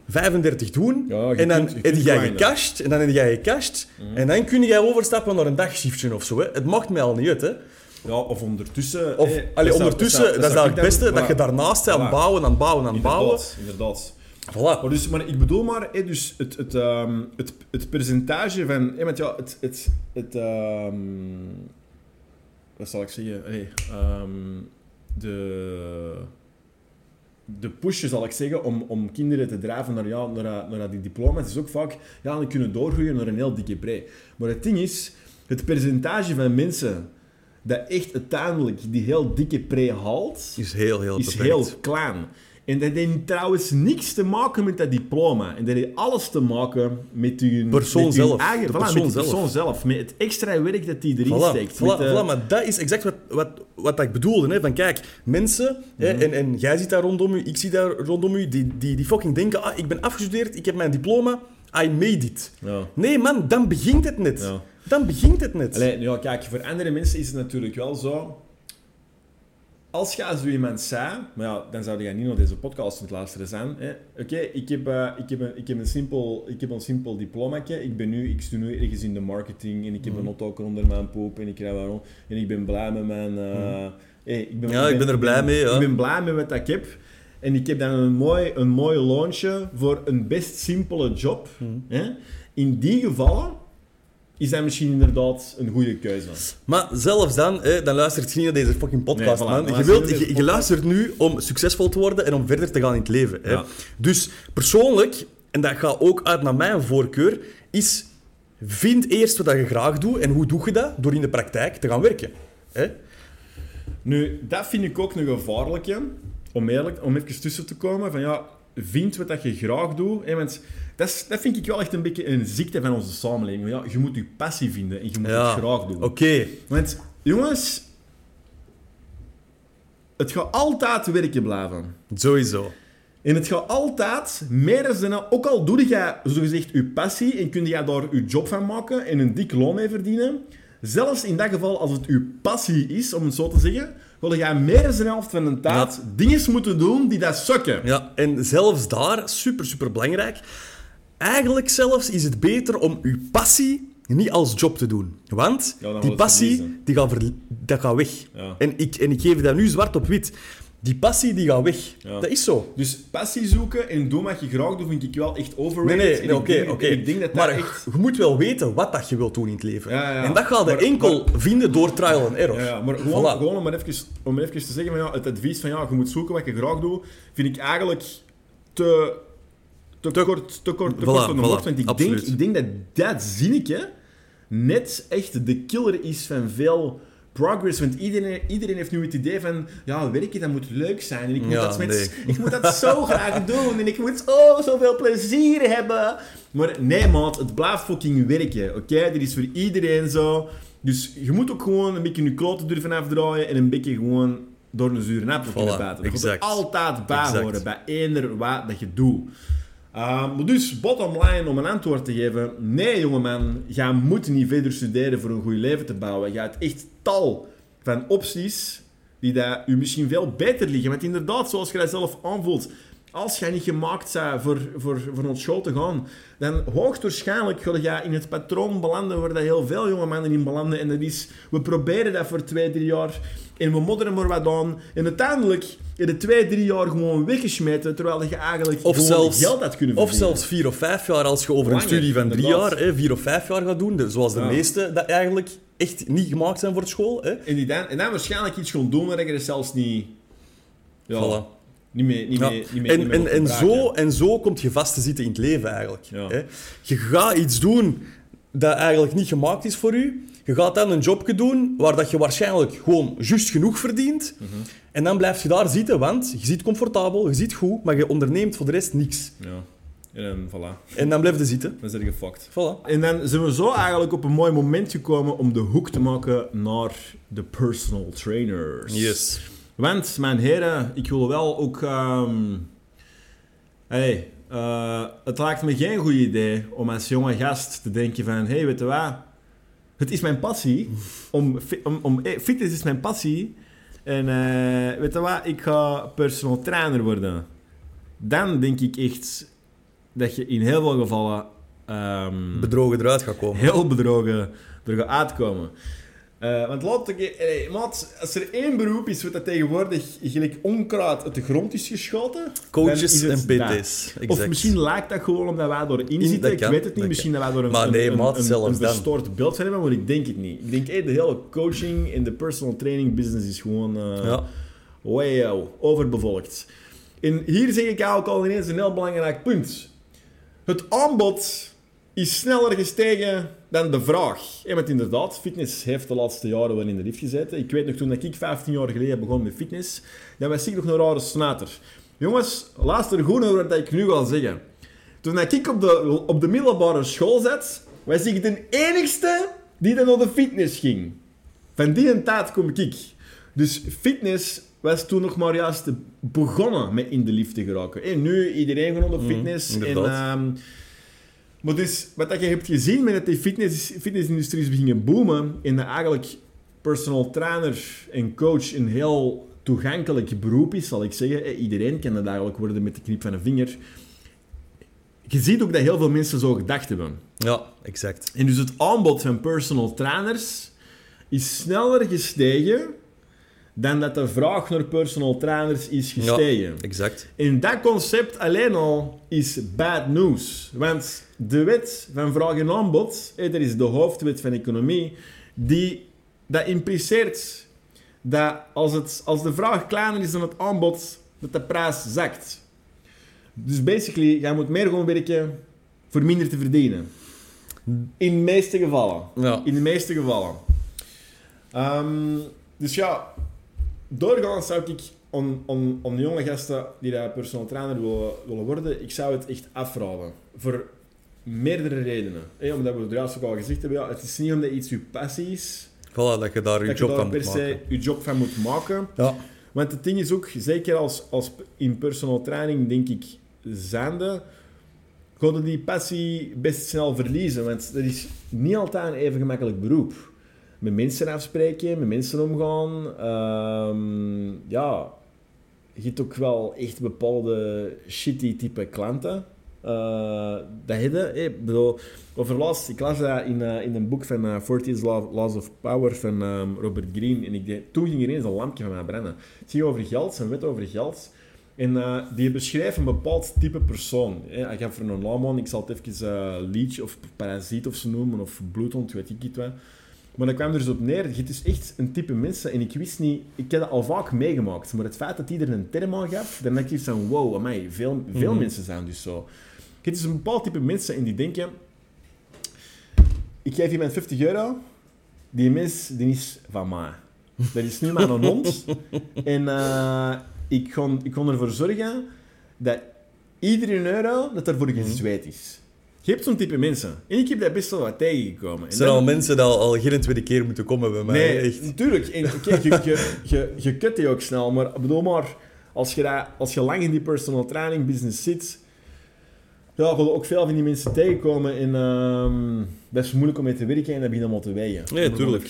35 doen. Ja, en dan heb jij gecashed. Mm-hmm. En dan kun jij overstappen naar een dagshiftje of zo. Hè. Het maakt mij al niet uit. Hè. Ja, of ondertussen... dat is het beste. Dat je daarnaast aan bouwen. Inderdaad. Voilà. Maar ik bedoel maar, dus het percentage van... Want ja, wat zal ik zeggen? De pushen, zal ik zeggen, om kinderen te drijven naar die diploma's, is ook vaak... Ja, die kunnen doorgroeien naar een heel dikke pre. Maar het ding is, het percentage van mensen... dat echt uiteindelijk die heel dikke pre haalt... is heel klein. En dat heeft trouwens niks te maken met dat diploma. En dat heeft alles te maken met je persoon zelf. Met het extra werk dat die erin steekt. Maar dat is exact wat ik bedoelde. Hè? Van kijk, mensen, hè, en jij zit daar rondom u, ik zit daar rondom u, die fucking denken, ah, ik ben afgestudeerd, ik heb mijn diploma, I made it. Ja. Nee man, dan begint het net. Ja. Allee, ja, kijk, voor andere mensen is het natuurlijk wel zo... Als je als zo iemand zei, maar ja, dan zou je niet naar deze podcast aan het luisteren zijn. Oké, ik heb een simpel diplomaatje. Ik stuur nu ergens in de marketing en ik heb een autoker onder mijn poep en ik rijd waarom. En ik ben blij met mijn... Ik ben blij met wat ik heb. En ik heb dan een mooi loonsje voor een best simpele job. In die gevallen... is dat misschien inderdaad een goede keuze. Maar zelfs dan luistert je niet naar deze fucking podcast, nee, man. Je luistert nu om succesvol te worden en om verder te gaan in het leven. Ja. Hè? Dus persoonlijk, en dat gaat ook uit naar mijn voorkeur, is vind eerst wat je graag doet. En hoe doe je dat? Door in de praktijk te gaan werken. Hè? Nu, dat vind ik ook een gevaarlijke, om even tussen te komen, van ja... Vind wat je graag doet. Hey, want dat vind ik wel echt een beetje een ziekte van onze samenleving. Ja, je moet je passie vinden en je moet het graag doen. Oké. Want jongens, het gaat altijd werken blijven. Sowieso. En het gaat altijd meer dan... Ook al doe jij zogezegd je passie en kun je daar je job van maken en een dik loon mee verdienen. Zelfs in dat geval, als het je passie is, om het zo te zeggen... wil jij meer dan de helft van de tijd dingen moeten doen die dat sukken. Ja, en zelfs daar, super, super belangrijk. Eigenlijk zelfs is het beter om je passie niet als job te doen. Want die passie, dat gaat weg. Ja. En ik geef dat nu zwart op wit. Die passie, die gaat weg. Ja. Dat is zo. Dus passie zoeken en doen wat je graag doet, vind ik wel echt overrated. Nee, oké. Maar echt... je moet wel weten wat dat je wilt doen in het leven. Ja, ja. En dat gaat enkel vinden door trial and error. Ja, ja. Maar gewoon om even te zeggen, van, ja, het advies van ja, je moet zoeken wat je graag doet, vind ik eigenlijk te kort op de bocht. Want ik denk dat dat zinnetje net echt de killer is van veel... progress, want iedereen heeft nu het idee van... Ja, werken, dat moet leuk zijn. En ik moet dat zo graag doen. En ik moet zoveel plezier hebben. Maar nee, maat, het blijft fucking werken. Oké? Dit is voor iedereen zo. Dus je moet ook gewoon een beetje je kloten durven afdraaien. En een beetje gewoon door een zure nap kunnen buiten. Dat moet er altijd bij horen. Bij eender wat dat je doet. Dus, bottom line, om een antwoord te geven. Nee, jongeman. Jij moet niet verder studeren voor een goed leven te bouwen. Jij hebt echt tal van opties die daar u misschien veel beter liggen. Want inderdaad, zoals je dat zelf aanvoelt. Als jij niet gemaakt bent voor naar school te gaan, dan hoogstwaarschijnlijk ga je in het patroon belanden waar heel veel jonge mannen in belanden. En dat is, we proberen dat voor 2-3 jaar en we modderen maar wat aan. En uiteindelijk in de 2-3 jaar gewoon weggesmeten, terwijl je eigenlijk geld had kunnen verdienen. Of zelfs 4 of 5 jaar, als je over een studie van 3 jaar, 4 of 5 jaar gaat doen, dus zoals de meesten dat eigenlijk echt niet gemaakt zijn voor school. Hè. En dan waarschijnlijk iets gaan doen waar je zelfs niet... Ja. Voilà. Niet meer en zo kom je vast te zitten in het leven eigenlijk. Ja. Hè? Je gaat iets doen dat eigenlijk niet gemaakt is voor je. Je gaat dan een jobje doen waar dat je waarschijnlijk gewoon juist genoeg verdient. Mm-hmm. En dan blijf je daar zitten, want je zit comfortabel, je zit goed, maar je onderneemt voor de rest niks. Ja. En, voilà. En dan blijf je zitten. Dan zit je gefucked. Voilà. En dan zijn we zo eigenlijk op een mooi moment gekomen om de hoek te maken naar de personal trainers. Yes. Want, mijn heren, ik wil wel ook... het lijkt me geen goed idee om als jonge gast te denken van... Hé, weet je wat? Het is mijn passie. Fitness is mijn passie. En weet je wat? Ik ga personal trainer worden. Dan denk ik echt... dat je in heel veel gevallen... bedrogen eruit gaat komen. Heel bedrogen er gaat uitkomen. Want maat, als er één beroep is wat dat tegenwoordig gelijk onkruid uit de grond is geschoten... Coaches en PT's. Of misschien lijkt dat gewoon omdat wij doorin zitten. Ik weet het niet. Misschien dat wij door een verstoord beeld van hebben, maar ik denk het niet. Ik denk, de hele coaching en de personal training business is gewoon... overbevolkt. En hier zeg ik eigenlijk al ineens een heel belangrijk punt. Het aanbod is sneller gestegen dan de vraag. En met inderdaad, fitness heeft de laatste jaren wel in de lift gezeten. Ik weet nog, toen ik 15 jaar geleden begon met fitness, dan was ik nog een rare snuiter. Jongens, luister goed naar wat ik nu ga zeggen. Toen ik op de middelbare school zat, was ik de enigste die dan naar de fitness ging. Van die tijd kom ik. Dus fitness... was toen nog maar juist begonnen met in de liefde geraken. En nu, iedereen gewoon op fitness. Maar dus, wat je hebt gezien met dat die fitnessindustrie is beginnen boomen, en dat eigenlijk personal trainer en coach een heel toegankelijk beroep is, zal ik zeggen. Iedereen kan dat eigenlijk worden met de knip van een vinger. Je ziet ook dat heel veel mensen zo gedacht hebben. Ja, exact. En dus het aanbod van personal trainers is sneller gestegen... dan dat de vraag naar personal trainers is gestegen. Ja, exact. En dat concept alleen al is bad news. Want de wet van vraag en aanbod, dat is de hoofdwet van economie, dat impliceert dat als de vraag kleiner is dan het aanbod, dat de prijs zakt. Dus basically, jij moet meer gaan werken voor minder te verdienen. In de meeste gevallen. Ja. In de meeste gevallen. Dus ja... doorgaans zou ik aan jonge gasten die daar personal trainer willen worden, ik zou het echt afraden. Voor meerdere redenen. Omdat we het juist ook al gezegd hebben, ja, het is niet omdat iets je passie is, voilà, dat je daar je job van moet maken. Ja. Want het ding is ook, zeker als in personal training, denk ik, zijnde, ga je die passie best snel verliezen. Want dat is niet altijd een even gemakkelijk beroep. Met mensen afspreken, met mensen omgaan. Je hebt ook wel echt bepaalde shitty type klanten. Dat hebben. Ik las dat in een boek van 40's Laws of Power van Robert Greene. En toen ging er ineens een lampje van mij branden. Het ging over geld, zijn wet over geld. En die beschrijft een bepaald type persoon. Ik heb voor een lawman, ik zal het even leech of parasiet of zo noemen, of bloedhond, weet ik niet wat. Maar dan kwam er zo op neer, je hebt dus echt een type mensen, en ik wist niet, ik heb dat al vaak meegemaakt, maar het feit dat iedereen een term aan gaf, dan dacht ik van, wow, amai, veel mensen zijn dus zo. Je hebt dus een bepaald type mensen en die denken, ik geef iemand €50, die mens, die is van mij. Dat is nu maar een hond. En ik kon ervoor zorgen dat iedere euro, dat er voor gezweet is. Je hebt zo'n type mensen. En ik heb daar best wel wat tegengekomen. Er zijn al mensen die al geen tweede keer moeten komen bij mij. Nee, echt. Natuurlijk. En, je kut die ook snel. Maar bedoel maar, als je lang in die personal training business zit, ja, ga je ook veel van die mensen tegenkomen. En dat is moeilijk om mee te werken en dat begint allemaal te wegen. Nee, tuurlijk.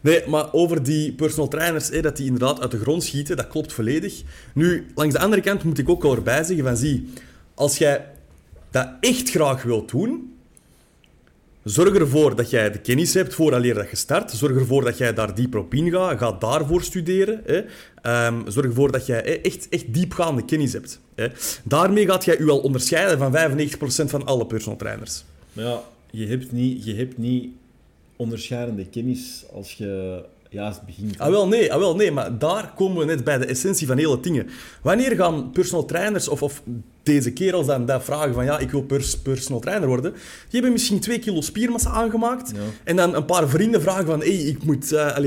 Nee, maar over die personal trainers, dat die inderdaad uit de grond schieten, dat klopt volledig. Nu, langs de andere kant moet ik ook al erbij zeggen van, zie, als jij... dat echt graag wilt doen, zorg ervoor dat jij de kennis hebt voor al eer dat je start. Zorg ervoor dat jij daar diep op ingaat. Ga daarvoor studeren. Zorg ervoor dat jij echt diepgaande kennis hebt. Daarmee gaat jij je al onderscheiden van 95% van alle personal trainers. Maar ja, je hebt niet onderscheidende kennis als je juist begint. Ah wel, nee, maar daar komen we net bij de essentie van hele dingen. Wanneer gaan personal trainers of deze kerels dan vragen van ja, ik wil personal trainer worden. Die hebben misschien 2 kilo spiermassa aangemaakt. Ja. En dan een paar vrienden vragen van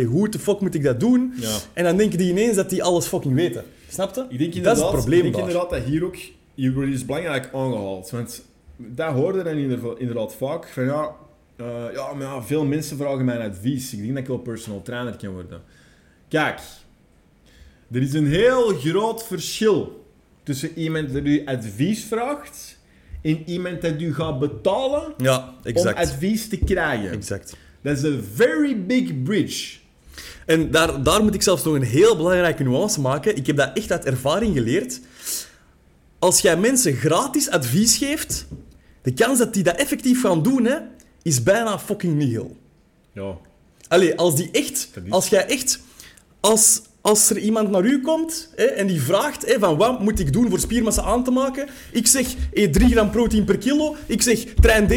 hoe de fuck moet ik dat doen? Ja. En dan denken die ineens dat die alles fucking weten. Snap je? Dat is het probleem. Ik denk inderdaad dat hier ook, je wordt dus belangrijk aangehaald. Want dat hoorde dan inderdaad vaak van veel mensen vragen mijn advies. Ik denk dat ik wel personal trainer kan worden. Kijk, er is een heel groot verschil tussen iemand dat u advies vraagt en iemand dat u gaat betalen om advies te krijgen. Exact. Dat is een very big bridge. En daar moet ik zelfs nog een heel belangrijke nuance maken. Ik heb dat echt uit ervaring geleerd. Als jij mensen gratis advies geeft, de kans dat die dat effectief gaan doen, hè, is bijna fucking nihil. Ja. Allee, als er iemand naar u komt en die vraagt van wat moet ik doen voor spiermassa aan te maken? Ik zeg, eet 3 gram proteïne per kilo. Ik zeg, train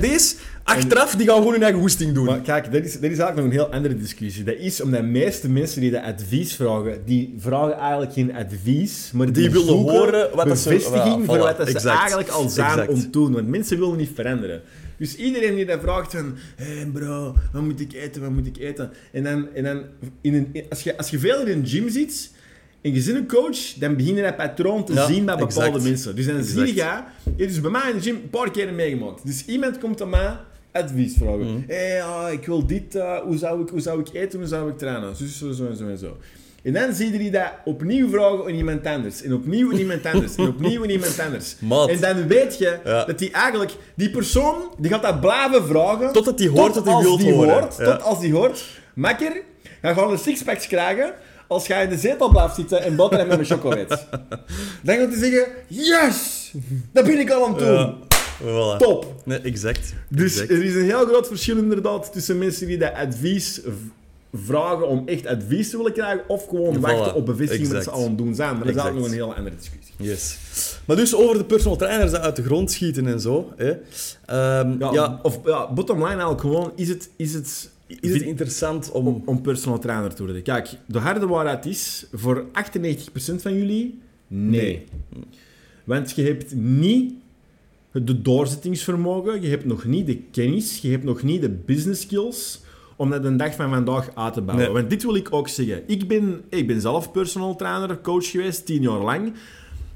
deze. Achteraf, die gaan gewoon hun eigen hoesting doen. Maar kijk, dat is eigenlijk nog een heel andere discussie. Dat is omdat de meeste mensen die dat advies vragen, die vragen eigenlijk geen advies, maar die willen horen wat bevestiging voor wat ze eigenlijk al zijn om te doen. Want mensen willen niet veranderen. Dus iedereen die dat vraagt van, hey bro, wat moet ik eten? En dan als je veel in een gym zit, en je bent een coach, dan begin je dat patroon te zien bij bepaalde mensen. Dus dan zie je, het is bij mij in de gym een paar keer meegemaakt. Dus iemand komt aan mij advies vragen. Ik wil dit, hoe zou ik eten, hoe zou ik trainen? Zo. En dan zie je die dat opnieuw vragen aan iemand anders. En opnieuw aan iemand anders. En opnieuw aan iemand anders. Mat. En dan weet je dat die eigenlijk... Die persoon, die gaat dat blijven vragen... Totdat die hoort wat hij wil horen. Tot als die hoort. Makker, ga gewoon een sixpack krijgen... Als jij in de zetel blijft zitten en boterham met mijn chocolade. Dan gaat hij zeggen... Yes! Dat ben ik al aan het doen. Ja. Voilà. Top. Nee, exact. Dus er is een heel groot verschil inderdaad... tussen mensen die dat advies... vragen om echt advies te willen krijgen of gewoon wachten op bevestiging dat ze al aan het doen zijn. Maar dat is ook nog een heel andere discussie. Yes. Maar dus over de personal trainers dat uit de grond schieten en zo. Hè. Bottom line eigenlijk gewoon, is het interessant om personal trainer te worden? Kijk, de harde waarheid is, voor 98% van jullie, nee. Want je hebt niet de doorzettingsvermogen, je hebt nog niet de kennis, je hebt nog niet de business skills... om dat een dag van vandaag uit te bouwen. Nee. Want dit wil ik ook zeggen. Ik ben zelf personal trainer, coach geweest, 10 jaar lang.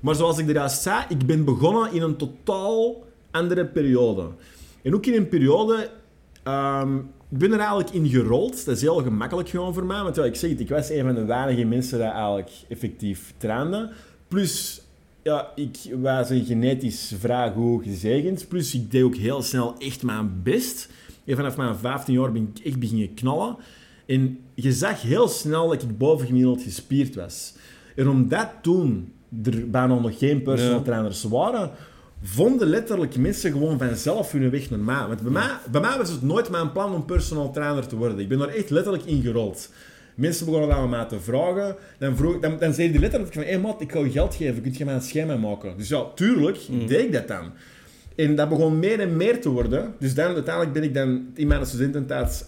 Maar zoals ik eruit zei, ik ben begonnen in een totaal andere periode. En ook in een periode... ik ben er eigenlijk in gerold. Dat is heel gemakkelijk gewoon voor mij. Want ja, ik zeg het, ik was een van de weinige mensen die eigenlijk effectief trainde. Plus... Ja, ik was een genetisch vrij goed gezegend. Plus, ik deed ook heel snel echt mijn best. En vanaf mijn 15 jaar ben ik echt beginnen knallen. En je zag heel snel dat ik bovengemiddeld gespierd was. En omdat toen er bijna nog geen personal trainers waren, vonden letterlijk mensen gewoon vanzelf hun weg naar mij. Want bij mij was het nooit mijn plan om personal trainer te worden. Ik ben er echt letterlijk in gerold. Mensen begonnen aan mij te vragen. Dan zeiden die letterlijk van... Hé, maat, ik ga je geld geven. Kun je mij een schema maken? Dus ja, tuurlijk deed ik dat dan. En dat begon meer en meer te worden. Dus dan, uiteindelijk ben ik dan in mijn studententijd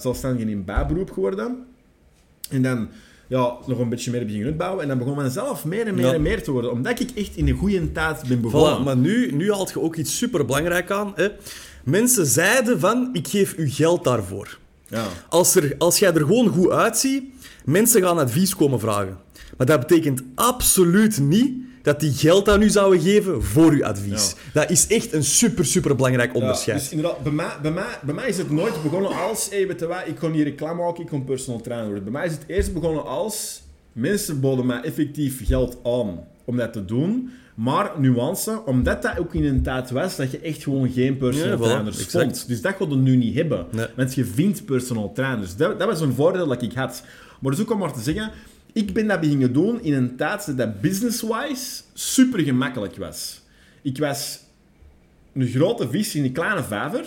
zelfstandig in bijberoep geworden. En dan nog een beetje meer beginnen uitbouwen. En dan begon mezelf meer en meer en meer te worden. Omdat ik echt in de goede tijd ben begonnen. Voilà, maar nu haalt je ook iets superbelangrijk aan. Hè? Mensen zeiden van... Ik geef u geld daarvoor. Ja. Als jij er gewoon goed uitziet, mensen gaan advies komen vragen. Maar dat betekent absoluut niet dat die geld aan u zouden geven voor uw advies. Ja. Dat is echt een super, super belangrijk onderscheid. Dus inderdaad, bij mij is het nooit begonnen als... ik kon hier reclame maken, ik kon personal trainer worden. Bij mij is het eerst begonnen als... Mensen boden mij effectief geld aan om dat te doen. Maar nuance, omdat dat ook in een tijd was dat je echt gewoon geen personal trainers vond. Dus dat kon je nu niet hebben. Nee. Want je vindt personal trainers. Dat was een voordeel dat ik had. Maar dus ook om maar te zeggen, ik ben dat beginnen doen in een tijd dat business-wise super gemakkelijk was. Ik was een grote vis in een kleine vijver.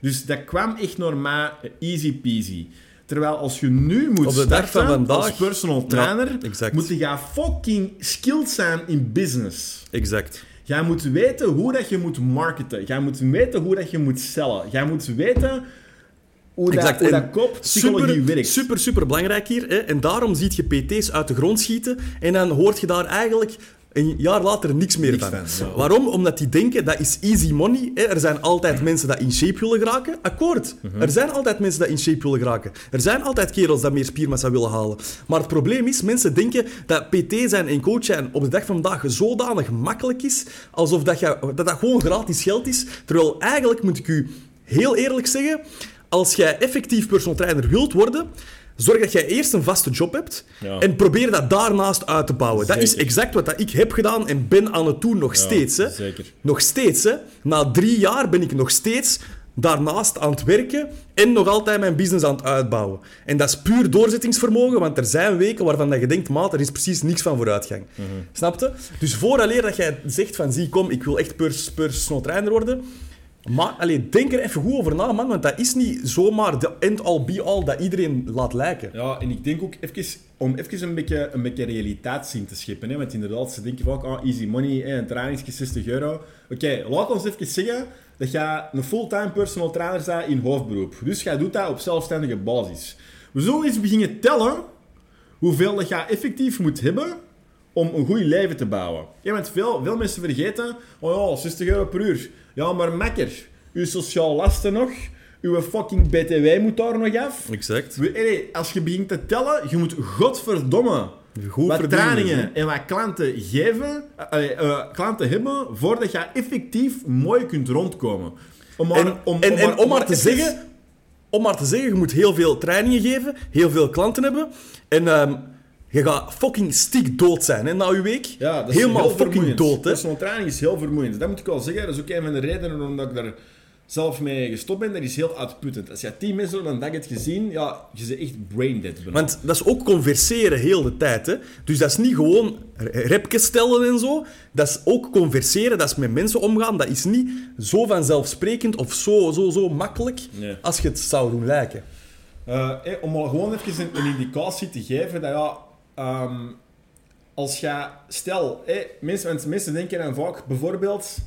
Dus dat kwam echt naar mij easy peasy. Terwijl als je nu moet starten vandaag, als personal trainer, moet je fucking skilled zijn in business. Exact. Jij moet weten hoe dat je moet marketen. Jij moet weten hoe dat je moet sellen. Jij moet weten Hoe dat kooppsychologie werkt. Super, super belangrijk hier. Hè? En daarom zie je PT's uit de grond schieten en dan hoort je daar eigenlijk een jaar later niks meer van. Ja. Waarom? Omdat die denken, dat is easy money. Hè? Er zijn altijd mensen dat in shape willen geraken. Akkoord. Mm-hmm. Er zijn altijd mensen dat in shape willen geraken. Er zijn altijd kerels dat meer spiermassa willen halen. Maar het probleem is, mensen denken dat PT zijn en coach zijn op de dag van vandaag zodanig makkelijk is, alsof dat gewoon gratis geld is. Terwijl eigenlijk, moet ik u heel eerlijk zeggen, als jij effectief personal trainer wilt worden, zorg dat jij eerst een vaste job hebt en probeer dat daarnaast uit te bouwen. Zeker. Dat is exact wat ik heb gedaan en ben aan het doen nog steeds. Hè. Zeker. Nog steeds. Hè. Na 3 jaar ben ik nog steeds daarnaast aan het werken en nog altijd mijn business aan het uitbouwen. En dat is puur doorzettingsvermogen, want er zijn weken waarvan je denkt, maat, er is precies niks van vooruitgang. Mm-hmm. Snap je? Dus vooraleer dat jij zegt van, zie, kom, ik wil echt personal trainer worden... Maar allee, denk er even goed over na, man, want dat is niet zomaar de end-all, be-all dat iedereen laat lijken. Ja, en ik denk ook even, om even een beetje realiteit zien te scheppen. Hè? Want inderdaad, ze denken vaak, easy money, hè, een trainingsje €60. Oké, laat ons even zeggen dat jij een fulltime personal trainer bent in hoofdberoep. Dus jij doet dat op zelfstandige basis. We zullen eens beginnen tellen hoeveel dat jij effectief moet hebben om een goed leven te bouwen. Ja, want veel mensen vergeten, €60 per uur. Ja, maar makker, uw sociaal lasten nog, uw fucking BTW moet daar nog af. Exact. Als je begint te tellen, je moet godverdomme wat trainingen en wat klanten geven, klanten hebben, voordat je effectief mooi kunt rondkomen. Om maar te zeggen, je moet heel veel trainingen geven, heel veel klanten hebben en... Je gaat fucking stikdood zijn, hè, na je week. Ja, dat is helemaal fucking vermoeiend. Dood, hè. Personal training is heel vermoeiend. Dat moet ik wel zeggen. Dat is ook een van de redenen waarom ik daar zelf mee gestopt ben. Dat is heel uitputtend. Als je 10 mensen op een dag hebt gezien, ja, je bent echt braindead. Want dat is ook converseren heel de tijd, hè. Dus dat is niet gewoon repjes stellen en zo. Dat is ook converseren, dat is met mensen omgaan. Dat is niet zo vanzelfsprekend of zo makkelijk als je het zou doen lijken. Om al gewoon even een indicatie te geven dat als je, stel, mensen denken dan vaak bijvoorbeeld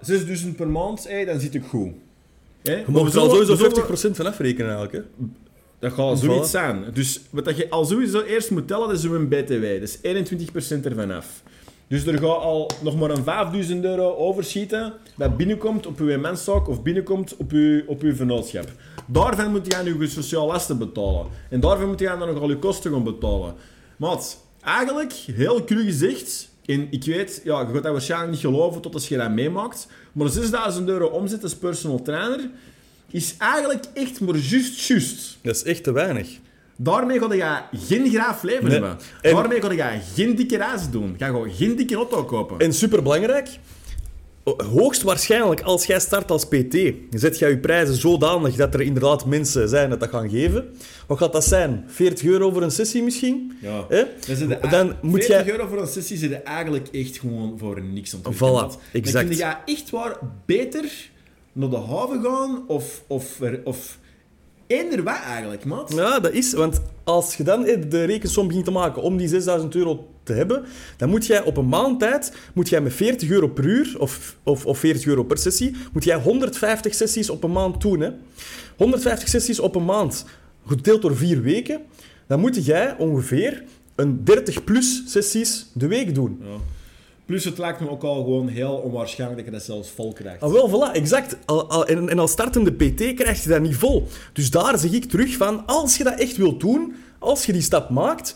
€6.000 per maand, dan zit ik goed. Je moet er al sowieso 50% van afrekenen eigenlijk. Hè? Dat gaat zoiets zijn. Dus wat je al sowieso eerst moet tellen, dat is een BTW. Dat is 21% ervan af. Dus er gaat al nog maar een €5.000 overschieten dat binnenkomt op je menszaak of binnenkomt op je vennootschap. Daarvan moet je aan je sociale lasten betalen. En daarvan moet je aan dan nog al je kosten gaan betalen. Maat, eigenlijk, heel cru gezegd, en ik weet, ja, je gaat dat waarschijnlijk niet geloven tot als je dat meemaakt, maar €6.000 omzet als personal trainer is eigenlijk echt maar juist. Dat is echt te weinig. Daarmee ga je geen graaf leven hebben. En daarmee ga je geen dikke reis doen. Je gaat geen dikke auto kopen. En superbelangrijk, hoogstwaarschijnlijk als jij start als PT, zet jij je prijzen zodanig dat er inderdaad mensen zijn dat gaan geven. Wat gaat dat zijn? €40 voor een sessie misschien? Ja. €40 voor een sessie zit je eigenlijk echt gewoon voor niks om te doen. Voilà, exact. Dan kun je echt waar beter naar de haven gaan of eender wat eigenlijk, maat. Ja, dat is. Want als je dan de rekensom begint te maken om die €6.000 te hebben, dan moet jij op een maand tijd met €40 per uur of €40 per sessie, moet jij 150 sessies op een maand doen. Hè? 150 sessies op een maand, gedeeld door 4 weken, dan moet jij ongeveer een 30 plus sessies de week doen. Ja. Plus, het lijkt me ook al gewoon heel onwaarschijnlijk dat je dat zelfs vol krijgt. Wel, voilà, exact. En als startende PT krijg je dat niet vol. Dus daar zeg ik terug van, als je dat echt wilt doen, als je die stap maakt,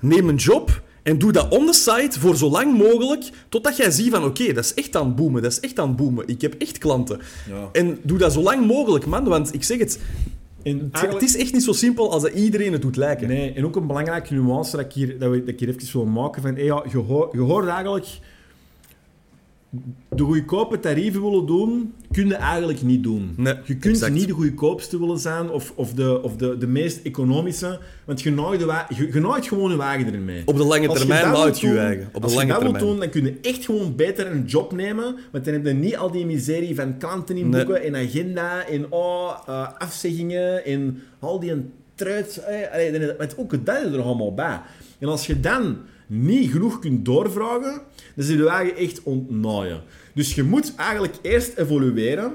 neem een job en doe dat on the side voor zo lang mogelijk, totdat jij ziet van, oké, dat is echt aan het boomen, ik heb echt klanten. Ja. En doe dat zo lang mogelijk, man, want ik zeg het... Het is echt niet zo simpel als dat iedereen het doet lijken. Nee, en ook een belangrijke nuance dat ik hier even wil maken. Van, je hoort eigenlijk... De goedkope tarieven willen doen, kun je eigenlijk niet doen. Nee, je kunt niet de goedkoopste willen zijn of de meest economische. Want je naait gewoon je wagen erin mee. Op de lange termijn naait je wagen. Als je dat wilt doen, dan kun je echt gewoon beter een job nemen. Want dan heb je niet al die miserie van klanten in boeken en agenda en afzeggingen en al die truit. Met ook het dat er allemaal bij. En als je dan niet genoeg kunt doorvragen, dan zit je eigen echt ontnaaien. Dus je moet eigenlijk eerst evolueren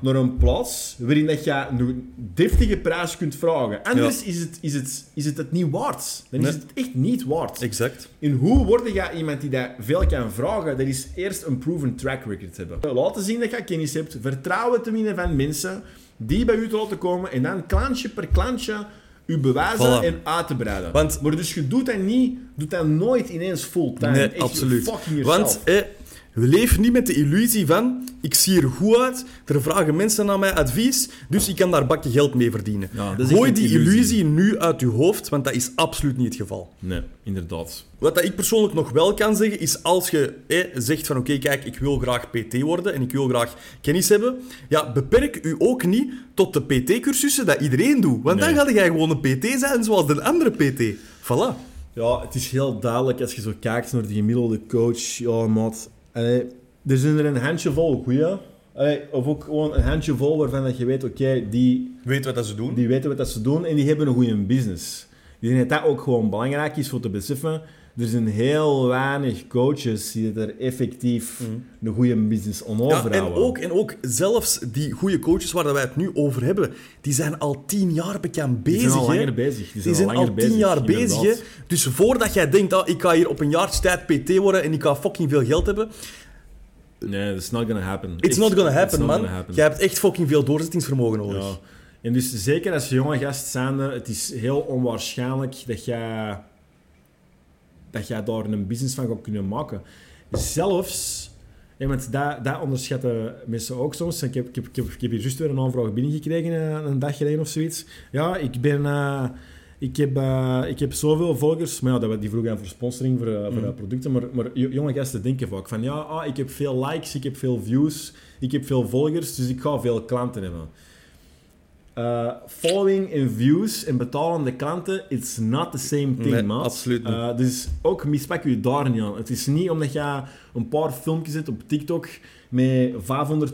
naar een plaats waarin dat je een deftige prijs kunt vragen. Anders is het niet waard. Dan is het echt niet waard. Exact. En hoe word je iemand die dat veel kan vragen? Dat is eerst een proven track record hebben. Laten zien dat je kennis hebt. Vertrouwen te winnen van mensen die bij u te laten komen. En dan klantje per klantje je bewijzen en uit te breiden. Want, maar dus je doet dat nooit ineens fulltime. Nee, echt, absoluut. Je fucking yourself. Want leef niet met de illusie van, ik zie er goed uit, er vragen mensen naar mij advies, dus ik kan daar bakje geld mee verdienen. Ja, gooi die illusie nu uit je hoofd, want dat is absoluut niet het geval. Nee, inderdaad. Wat dat ik persoonlijk nog wel kan zeggen, is als je zegt van oké, kijk, ik wil graag PT worden en ik wil graag kennis hebben, ja, beperk u ook niet tot de PT-cursussen dat iedereen doet. Want dan ga jij gewoon een PT zijn zoals de andere PT. Voilà. Ja, het is heel duidelijk als je zo kijkt naar de gemiddelde coach, ja, maat. Allee, er zijn er een handjevol goeie. Allee, of ook gewoon een handjevol waarvan dat je weet, oké, die weet wat dat ze doen. Die weten wat dat ze doen en die hebben een goede business. Ik denk dat dat ook gewoon belangrijk is voor te beseffen. Er zijn heel weinig coaches die er effectief een goede business on overhouden. En ook zelfs die goede coaches waar wij het nu over hebben, die zijn al 10 jaar bekend bezig. Die zijn al tien jaar bezig. Dus voordat jij denkt, ik ga hier op een jaarstijd PT worden en ik ga fucking veel geld hebben. Nee, that's not gonna happen. It's not gonna happen, man. Jij hebt echt fucking veel doorzettingsvermogen nodig. Ja. En dus zeker als je jonge gast zijnde, het is heel onwaarschijnlijk dat jij daar een business van gaat kunnen maken. Zelfs, want dat onderschatten mensen ook soms. Ik heb hier juist weer een aanvraag binnengekregen, een dag geleden of zoiets. Ja, ik heb zoveel volgers, maar ja, die vroegen voor sponsoring, voor producten. Maar jonge gasten denken vaak van, ik heb veel likes, ik heb veel views, ik heb veel volgers, dus ik ga veel klanten hebben. Following en views en betalende klanten, it's not the same thing, nee, man. Absoluut niet. Dus ook mispak je daar niet aan. Het is niet omdat je een paar filmpjes zet op TikTok met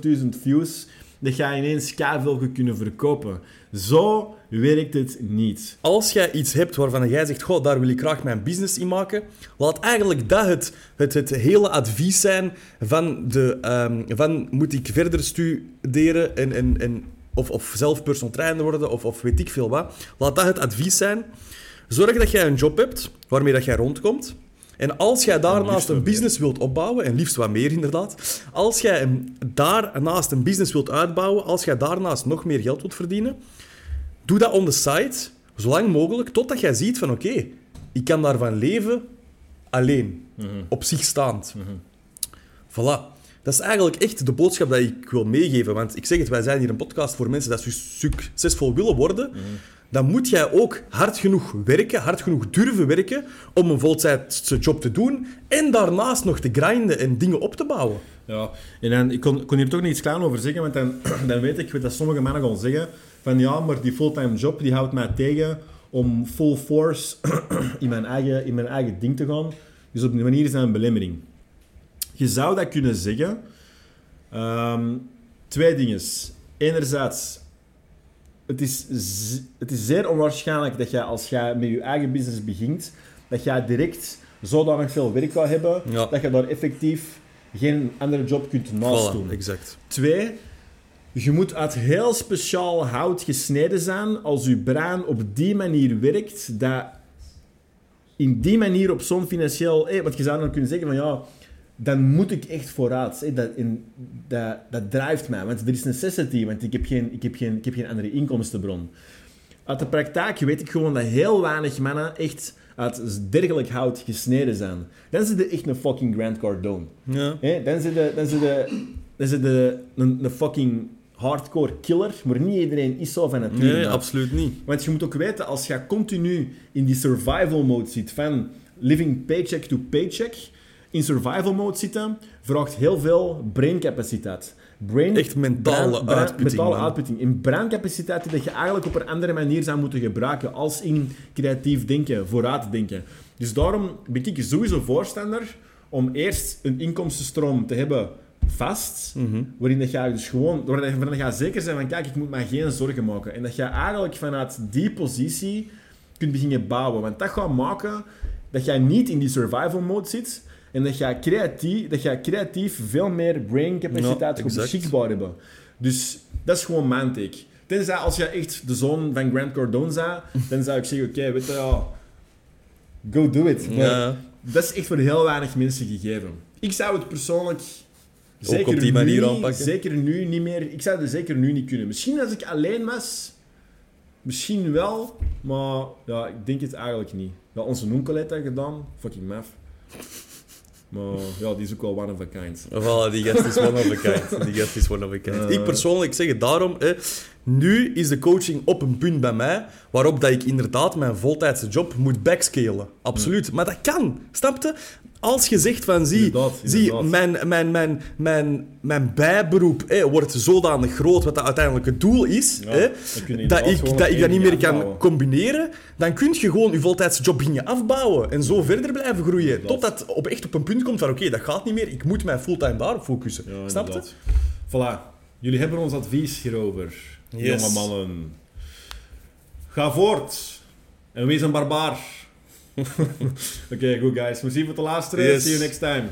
500.000 views, dat je ineens keiveel kunnen verkopen. Zo werkt het niet. Als jij iets hebt waarvan jij zegt, goh, daar wil ik graag mijn business in maken, laat eigenlijk dat het hele advies zijn van moet ik verder studeren en of zelf personal trainer worden, of weet ik veel wat. Laat dat het advies zijn. Zorg dat jij een job hebt waarmee dat jij rondkomt. En als jij daarnaast een business wilt opbouwen, en liefst wat meer inderdaad, als jij daarnaast een business wilt uitbouwen, als jij daarnaast nog meer geld wilt verdienen, doe dat on the side, zolang mogelijk, totdat jij ziet van oké, ik kan daarvan leven alleen, op zich staand. Mm-hmm. Voilà. Dat is eigenlijk echt de boodschap die ik wil meegeven. Want ik zeg het, wij zijn hier een podcast voor mensen die succesvol willen worden. Mm. Dan moet jij ook hard genoeg werken, hard genoeg durven werken om een voltijdse job te doen en daarnaast nog te grinden en dingen op te bouwen. Ja, en dan, ik kon hier toch niet iets klein over zeggen, want dan weet ik dat sommige mannen gaan zeggen van ja, maar die fulltime job die houdt mij tegen om full force in mijn eigen ding te gaan. Dus op die manier is dat een belemmering. Je zou dat kunnen zeggen. Twee dingen. Enerzijds, het is zeer onwaarschijnlijk dat jij, als jij met je eigen business begint, dat jij direct zodanig veel werk gaat hebben, dat je daar effectief geen andere job kunt naast doen. Exact. 2, je moet uit heel speciaal hout gesneden zijn als je brein op die manier werkt, dat in die manier op zo'n financieel... Want je zou dan kunnen zeggen van ja... dan moet ik echt vooruit. Dat drijft mij. Want er is necessity, want ik heb geen andere inkomstenbron. Uit de praktijk weet ik gewoon dat heel weinig mannen echt uit dergelijk hout gesneden zijn. Dan zit er echt een fucking Grant Cardone. Ja. Dan zit er een fucking hardcore killer, maar niet iedereen is zo van nature. Nee, absoluut niet. Want je moet ook weten, als je continu in die survival mode zit, van living paycheck to paycheck... in survival mode zitten, vraagt heel veel braincapaciteit. Echt mentale uitputting. In braincapaciteit die je eigenlijk op een andere manier zou moeten gebruiken, als in creatief denken, vooruitdenken. Dus daarom ben ik sowieso voorstander om eerst een inkomstenstroom te hebben vast, waarin dat je dus gewoon, waarin je zeker zijn van kijk, ik moet mij geen zorgen maken. En dat je eigenlijk vanuit die positie kunt beginnen bouwen. Want dat gaat maken dat jij niet in die survival mode zit en dat jij creatief veel meer brain capaciteit beschikbaar hebt. Dus dat is gewoon mijn take. Tenzij als je echt de zoon van Grant Cardone bent, dan zou ik zeggen, oké, weet je, go do it. Maar dat is echt voor heel weinig mensen gegeven. Ik zou het persoonlijk zeker op die manier aanpakken. Zeker nu niet meer. Ik zou het zeker nu niet kunnen. Misschien als ik alleen was, misschien wel, maar ja, ik denk het eigenlijk niet. Ja, onze onkel heeft dat gedaan, fucking maf. Maar ja, die is ook wel one of a kind. Voilà, die gast is one of a kind. Ik persoonlijk zeg het daarom, nu is de coaching op een punt bij mij waarop dat ik inderdaad mijn voltijdse job moet backscalen. Absoluut. Maar dat kan, snap je? Als je zegt van, zie mijn bijberoep wordt zodanig groot, wat dat uiteindelijk het doel is, dat ik dat niet meer kan combineren, dan kun je gewoon je voltijdse job beginnen afbouwen en zo verder blijven groeien. Inderdaad. Totdat echt op een punt komt van, oké, dat gaat niet meer, ik moet mij fulltime daarop focussen. Ja, snap je? Voilà. Jullie hebben ons advies hierover, jonge mannen. Ga voort en wees een barbaar. Oké, good guys. Merci voor de laatste. See you next time.